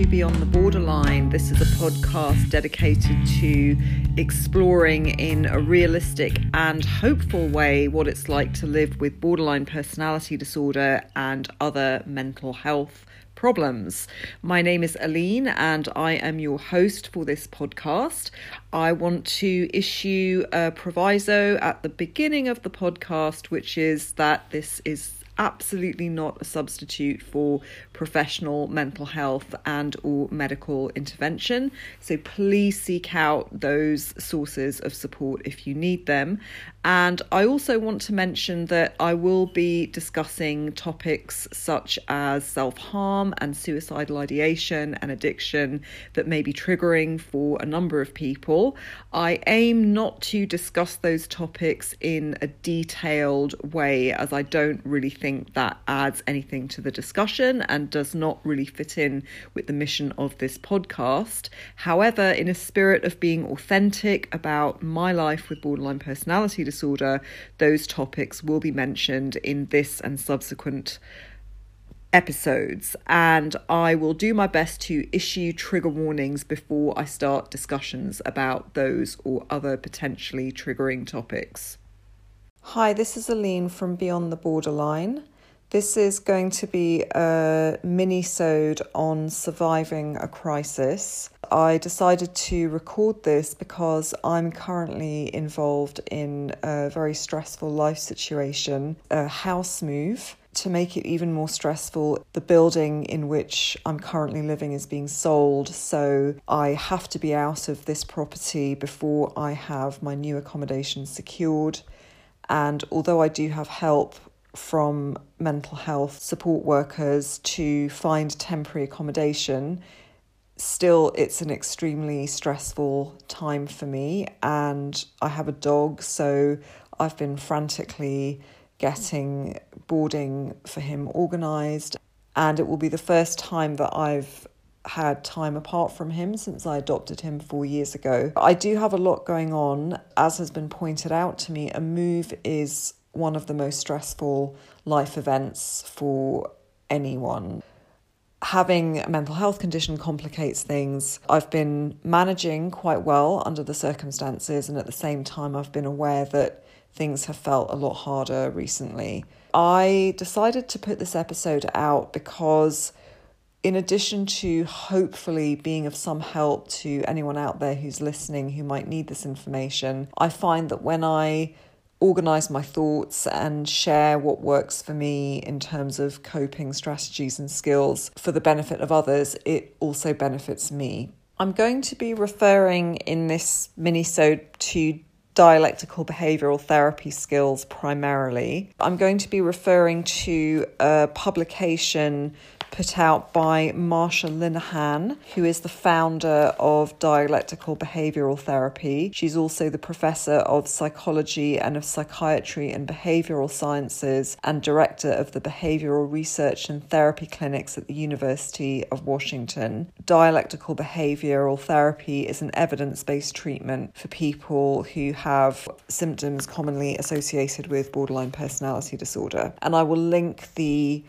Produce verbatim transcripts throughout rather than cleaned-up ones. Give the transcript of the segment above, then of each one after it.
to Beyond the Borderline. This is a podcast dedicated to exploring in a realistic and hopeful way what it's like to live with borderline personality disorder and other mental health problems. My name is Aline and I am your host for this podcast. I want to issue a proviso at the beginning of the podcast, which is that this is absolutely not a substitute for professional mental health and or medical intervention. So please seek out those sources of support if you need them. And I also want to mention that I will be discussing topics such as self-harm and suicidal ideation and addiction that may be triggering for a number of people. I aim not to discuss those topics in a detailed way, as I don't really think that adds anything to the discussion and does not really fit in with the mission of this podcast. However, in a spirit of being authentic about my life with borderline personality disorder, those topics will be mentioned in this and subsequent episodes, and I will do my best to issue trigger warnings before I start discussions about those or other potentially triggering topics. Hi, this is Aline from Beyond the Borderline. This is going to be a mini-sode on surviving a crisis. I decided to record this because I'm currently involved in a very stressful life situation, a house move. To make it even more stressful, the building in which I'm currently living is being sold, so I have to be out of this property before I have my new accommodation secured. And although I do have help from mental health support workers to find temporary accommodation, still it's an extremely stressful time for me. And I have a dog, so I've been frantically getting boarding for him organised. And it will be the first time that I've had time apart from him since I adopted him four years ago. I do have a lot going on. As has been pointed out to me, a move is one of the most stressful life events for anyone. Having a mental health condition complicates things. I've been managing quite well under the circumstances, and at the same time I've been aware that things have felt a lot harder recently. I decided to put this episode out because in addition to hopefully being of some help to anyone out there who's listening who might need this information, I find that when I organise my thoughts and share what works for me in terms of coping strategies and skills for the benefit of others, it also benefits me. I'm going to be referring in this minisode to dialectical behavioural therapy skills primarily. I'm going to be referring to a publication put out by Marsha Linehan, who is the founder of dialectical behavioural therapy. She's also the professor of psychology and of psychiatry and behavioural sciences and director of the behavioural research and therapy clinics at the University of Washington. Dialectical behavioural therapy is an evidence-based treatment for people who have symptoms commonly associated with borderline personality disorder. And I will link the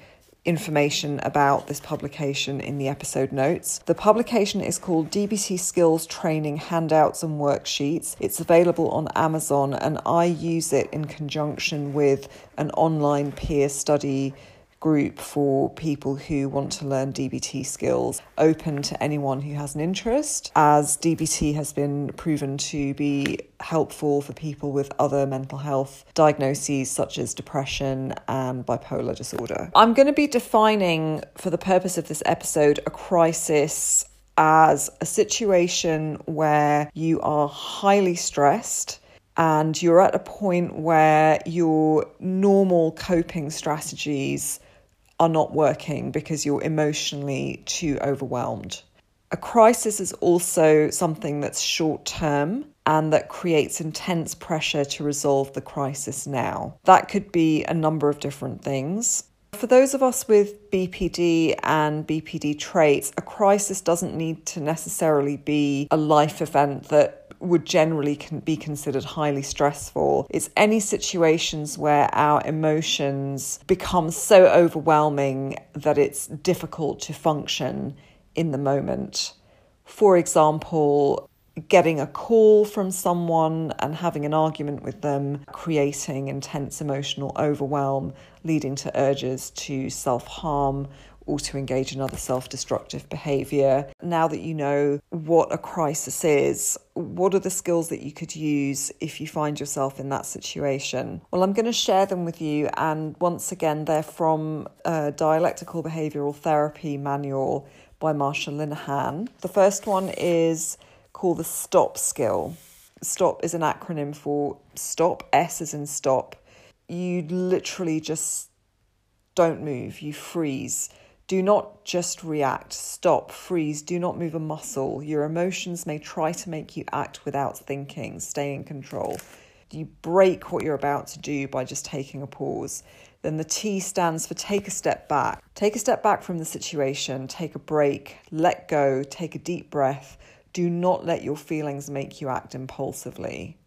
information about this publication in the episode notes. The publication is called D B T Skills Training Handouts and Worksheets. It's available on Amazon, and I use it in conjunction with an online peer study group for people who want to learn D B T skills, open to anyone who has an interest, as D B T has been proven to be helpful for people with other mental health diagnoses such as depression and bipolar disorder. I'm going to be defining, for the purpose of this episode, a crisis as a situation where you are highly stressed and you're at a point where your normal coping strategies are not working because you're emotionally too overwhelmed. A crisis is also something that's short term and that creates intense pressure to resolve the crisis now. That could be a number of different things. For those of us with B P D and B P D traits, a crisis doesn't need to necessarily be a life event that would generally can be considered highly stressful. It's any situations where our emotions become so overwhelming that it's difficult to function in the moment. For example, getting a call from someone and having an argument with them, creating intense emotional overwhelm, leading to urges to self-harm or to engage in other self-destructive behaviour. Now that you know what a crisis is, what are the skills that you could use if you find yourself in that situation? Well, I'm going to share them with you, and once again, they're from a dialectical behavioural therapy manual by Marsha Linehan. The first one is called the STOP skill. STOP is an acronym for stop. S is in stop. You literally just don't move. You freeze. Do not just react. Stop, freeze. Do not move a muscle. Your emotions may try to make you act without thinking. Stay in control. You break what you're about to do by just taking a pause. Then the T stands for take a step back. Take a step back from the situation. Take a break. Let go. Take a deep breath. Do not let your feelings make you act impulsively.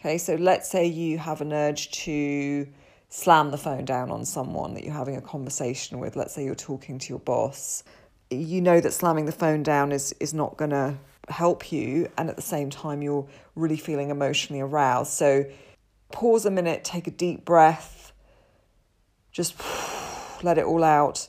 Okay, so let's say you have an urge to slam the phone down on someone that you're having a conversation with. Let's say you're talking to your boss. You know that slamming the phone down is, is not going to help you. And at the same time, you're really feeling emotionally aroused. So pause a minute, take a deep breath, just let it all out.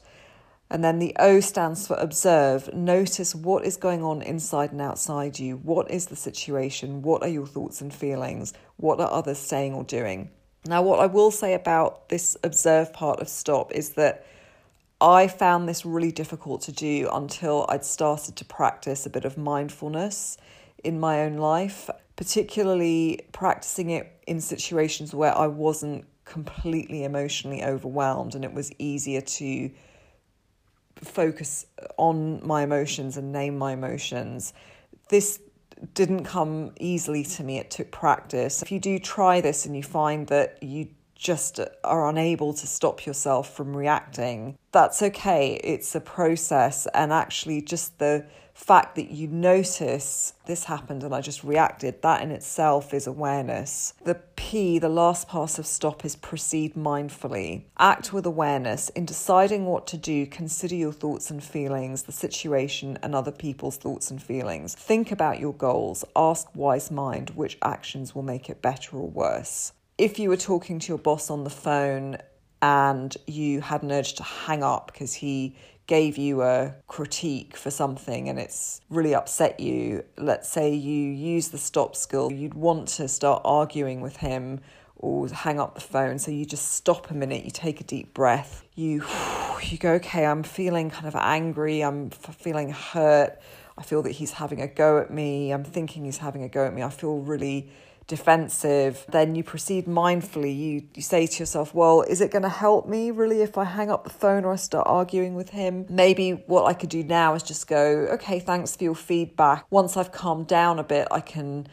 And then the O stands for observe. Notice what is going on inside and outside you. What is the situation? What are your thoughts and feelings? What are others saying or doing? Now, what I will say about this observe part of STOP is that I found this really difficult to do until I'd started to practice a bit of mindfulness in my own life, particularly practicing it in situations where I wasn't completely emotionally overwhelmed and it was easier to focus on my emotions and name my emotions. This didn't come easily to me. It took practice. If you do try this and you find that you just are unable to stop yourself from reacting, that's okay. It's a process. And actually just the fact that you notice this happened and I just reacted, that in itself is awareness. The P, the last part of STOP, is proceed mindfully. Act with awareness. In deciding what to do, consider your thoughts and feelings, the situation and other people's thoughts and feelings. Think about your goals. Ask wise mind which actions will make it better or worse. If you were talking to your boss on the phone and you had an urge to hang up because he gave you a critique for something and it's really upset you, let's say you use the stop skill, you'd want to start arguing with him or hang up the phone. So you just stop a minute, you take a deep breath, you, you go, okay, I'm feeling kind of angry, I'm feeling hurt, I feel that he's having a go at me, I'm thinking he's having a go at me, I feel really defensive. Then you proceed mindfully. You, you say to yourself, well, is it going to help me really if I hang up the phone or I start arguing with him? Maybe what I could do now is just go, okay, thanks for your feedback. Once I've calmed down a bit, I can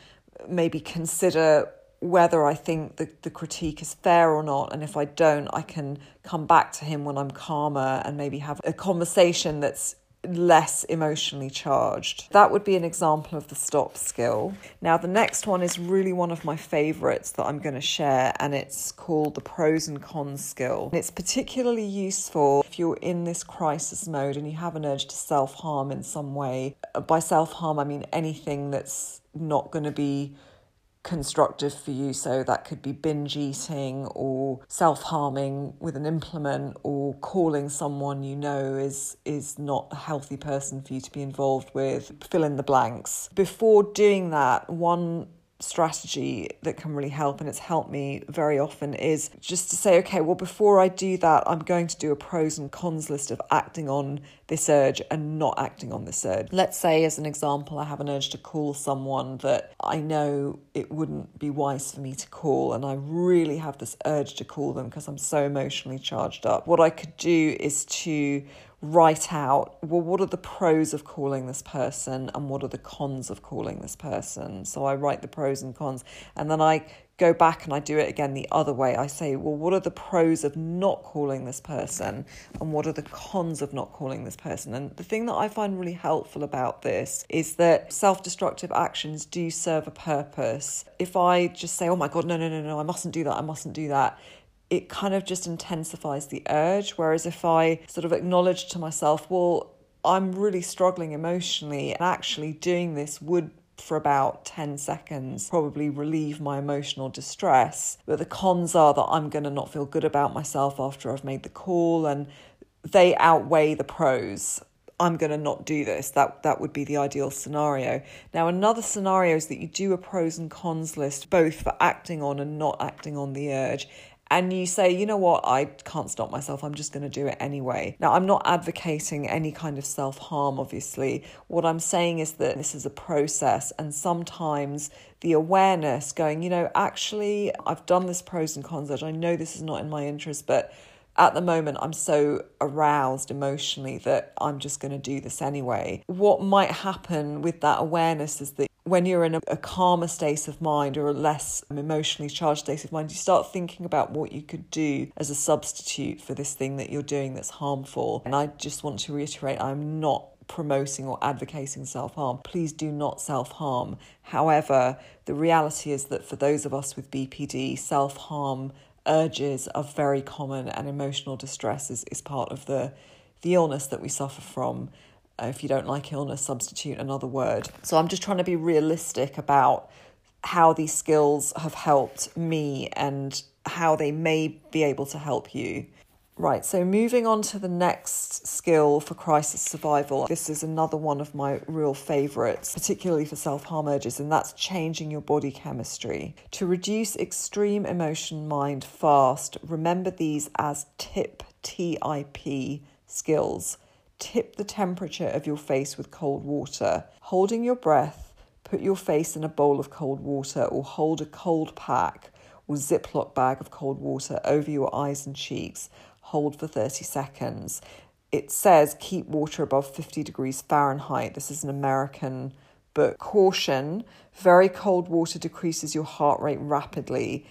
maybe consider whether I think the, the critique is fair or not. And if I don't, I can come back to him when I'm calmer and maybe have a conversation that's less emotionally charged. That would be an example of the stop skill. Now, the next one is really one of my favorites that I'm going to share, and it's called the pros and cons skill. And it's particularly useful if you're in this crisis mode and you have an urge to self-harm in some way. By self-harm, I mean anything that's not going to be constructive for you. So that could be binge eating or self-harming with an implement or calling someone you know is is not a healthy person for you to be involved with. Fill in the blanks. Before doing that, one strategy that can really help, and it's helped me very often, is just to say, okay, well, before I do that, I'm going to do a pros and cons list of acting on this urge and not acting on this urge. Let's say, as an example, I have an urge to call someone that I know it wouldn't be wise for me to call, and I really have this urge to call them because I'm so emotionally charged up. What I could do is to write out, well, what are the pros of calling this person and what are the cons of calling this person? So I write the pros and cons, and then I go back and I do it again the other way. I say, well, what are the pros of not calling this person and what are the cons of not calling this person? And the thing that I find really helpful about this is that self-destructive actions do serve a purpose. If I just say, oh my God, no, no, no, no, I mustn't do that, I mustn't do that, it kind of just intensifies the urge. Whereas if I sort of acknowledge to myself, well, I'm really struggling emotionally, and actually doing this would, for about ten seconds, probably relieve my emotional distress. But the cons are that I'm going to not feel good about myself after I've made the call, and they outweigh the pros. I'm going to not do this. That that would be the ideal scenario. Now, another scenario is that you do a pros and cons list, both for acting on and not acting on the urge. And you say, you know what, I can't stop myself. I'm just going to do it anyway. Now, I'm not advocating any kind of self-harm, obviously. What I'm saying is that this is a process, and sometimes the awareness going, you know, actually, I've done this pros and cons. I know this is not in my interest, but at the moment, I'm so aroused emotionally that I'm just going to do this anyway. What might happen with that awareness is that when you're in a, a calmer state of mind, or a less emotionally charged state of mind, you start thinking about what you could do as a substitute for this thing that you're doing that's harmful. And I just want to reiterate, I'm not promoting or advocating self-harm. Please do not self-harm. However, the reality is that for those of us with B P D, self-harm urges are very common, and emotional distress is, is part of the, the illness that we suffer from. If you don't like illness, substitute another word. So I'm just trying to be realistic about how these skills have helped me and how they may be able to help you. Right, so moving on to the next skill for crisis survival. This is another one of my real favourites, particularly for self-harm urges, and that's changing your body chemistry. To reduce extreme emotion mind fast, remember these as T I P, T I P skills. Tip the temperature of your face with cold water. Holding your breath, put your face in a bowl of cold water, or hold a cold pack or Ziploc bag of cold water over your eyes and cheeks. Hold for thirty seconds. It says keep water above fifty degrees Fahrenheit. This is an American book. Caution, very cold water decreases your heart rate rapidly.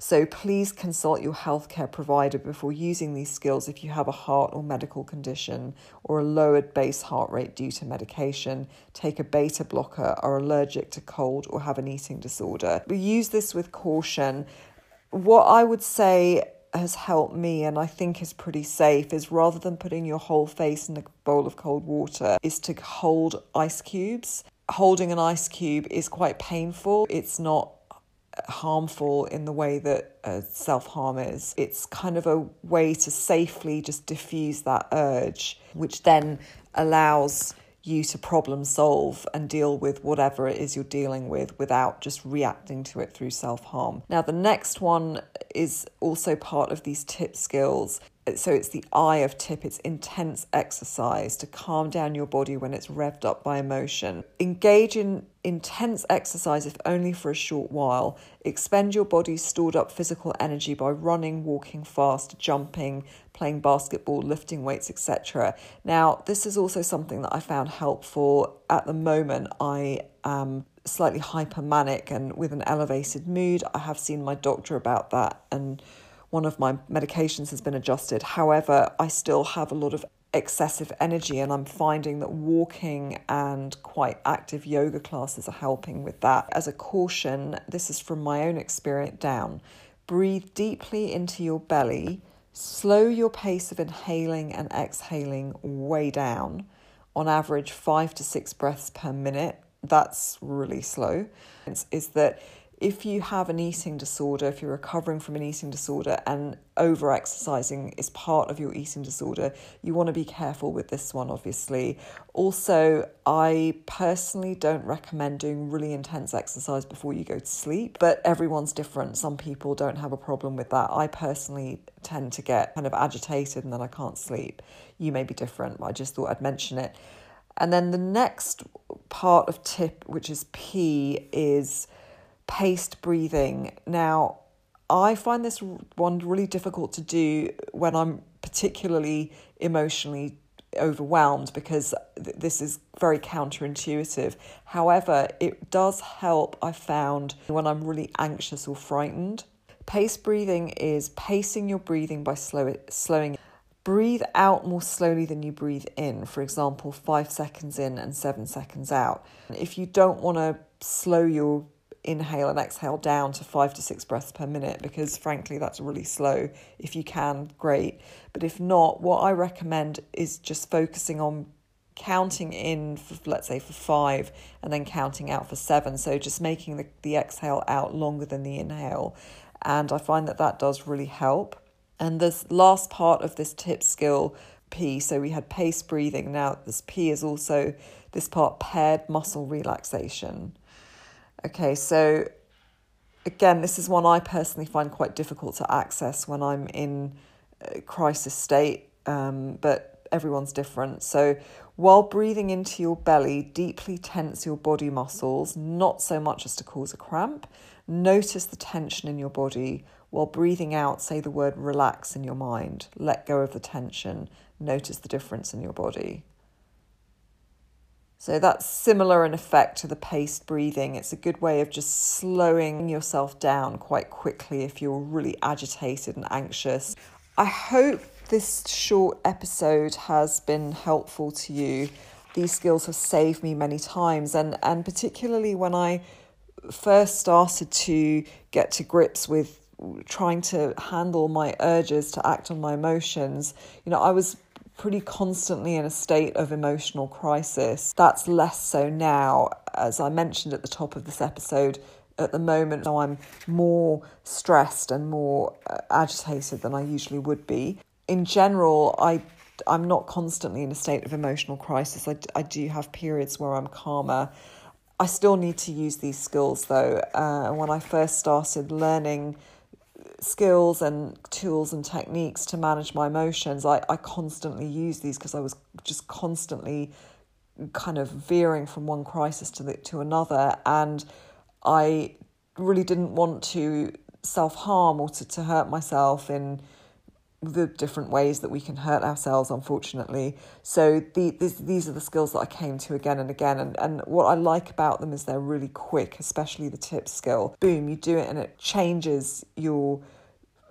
So please consult your healthcare provider before using these skills if you have a heart or medical condition, or a lowered base heart rate due to medication, take a beta blocker, are allergic to cold, or have an eating disorder. We use this with caution. What I would say has helped me, and I think is pretty safe, is rather than putting your whole face in a bowl of cold water, is to hold ice cubes. Holding an ice cube is quite painful. It's not harmful in the way that uh, self-harm is. It's kind of a way to safely just diffuse that urge, which then allows you to problem solve and deal with whatever it is you're dealing with without just reacting to it through self-harm. Now, the next one is also part of these T I P skills. So it's the I of T I P. It's intense exercise to calm down your body when it's revved up by emotion. Engage in intense exercise, if only for a short while. Expend your body's stored up physical energy by running, walking fast, jumping, playing basketball, lifting weights, et cetera. Now, this is also something that I found helpful. At the moment, I am slightly hypomanic and with an elevated mood. I have seen my doctor about that, and one of my medications has been adjusted. However, I still have a lot of excessive energy, and I'm finding that walking and quite active yoga classes are helping with that. As a caution, this is from my own experience down. Breathe deeply into your belly. Slow your pace of inhaling and exhaling way down. On average, five to six breaths per minute. That's really slow. It's, is that... If you have an eating disorder, if you're recovering from an eating disorder and over-exercising is part of your eating disorder, you want to be careful with this one, obviously. Also, I personally don't recommend doing really intense exercise before you go to sleep, but everyone's different. Some people don't have a problem with that. I personally tend to get kind of agitated and then I can't sleep. You may be different, but I just thought I'd mention it. And then the next part of T I P, which is P, is paced breathing. Now, I find this one really difficult to do when I'm particularly emotionally overwhelmed, because th- this is very counterintuitive. However, it does help, I found, when I'm really anxious or frightened. Paced breathing is pacing your breathing by slow- slowing breathe out more slowly than you breathe in. For example, five seconds in and seven seconds out. If you don't want to slow your inhale and exhale down to five to six breaths per minute, because frankly that's really slow. If you can, great. But if not, what I recommend is just focusing on counting in, for, let's say, for five, and then counting out for seven. So just making the, the exhale out longer than the inhale. And I find that that does really help. And this last part of this tip skill P, so we had pace breathing. Now this P is also this part, paired muscle relaxation. Okay, so again, this is one I personally find quite difficult to access when I'm in a crisis state, um, but everyone's different. So while breathing into your belly, deeply tense your body muscles, not so much as to cause a cramp. Notice the tension in your body. While breathing out, say the word relax in your mind. Let go of the tension. Notice the difference in your body. So that's similar in effect to the paced breathing. It's a good way of just slowing yourself down quite quickly if you're really agitated and anxious. I hope this short episode has been helpful to you. These skills have saved me many times, and, and particularly when I first started to get to grips with trying to handle my urges to act on my emotions. You know, I was pretty constantly in a state of emotional crisis. That's less so now. As I mentioned at the top of this episode, at the moment, now I'm more stressed and more agitated than I usually would be. In general, I, I'm not constantly in a state of emotional crisis. I, I do have periods where I'm calmer. I still need to use these skills, though. Uh, when I first started learning skills and tools and techniques to manage my emotions, I, I constantly used these because I was just constantly kind of veering from one crisis to the, to another, and I really didn't want to self-harm or to, to hurt myself in the different ways that we can hurt ourselves, unfortunately. So the, this, these are the skills that I came to again and again. And, and what I like about them is they're really quick, especially the tip skill. Boom, you do it and it changes your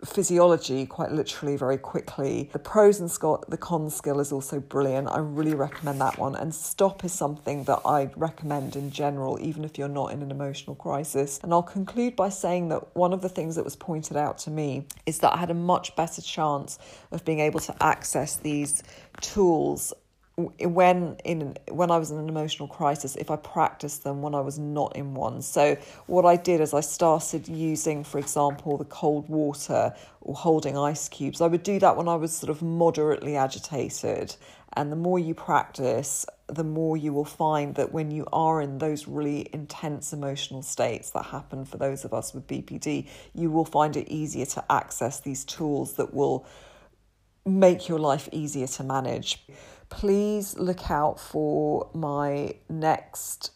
physiology quite literally very quickly. The pros and sco- the cons skill is also brilliant. I really recommend that one. And STOP is something that I recommend in general, even if you're not in an emotional crisis. And I'll conclude by saying that one of the things that was pointed out to me is that I had a much better chance of being able to access these tools when in when I was in an emotional crisis if I practiced them when I was not in one. So what I did is I started using, for example, the cold water or holding ice cubes. I would do that when I was sort of moderately agitated. And the more you practice, the more you will find that when you are in those really intense emotional states that happen for those of us with B P D, you will find it easier to access these tools that will make your life easier to manage. Please look out for my next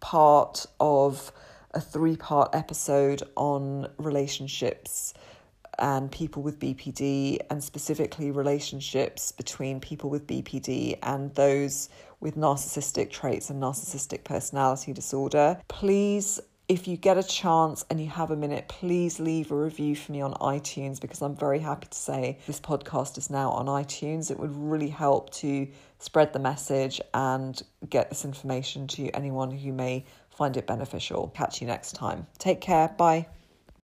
part of a three-part episode on relationships and people with B P D, and specifically relationships between people with B P D and those with narcissistic traits and narcissistic personality disorder. Please, if you get a chance and you have a minute, please leave a review for me on iTunes, because I'm very happy to say this podcast is now on iTunes. It would really help to spread the message and get this information to anyone who may find it beneficial. Catch you next time. Take care. Bye.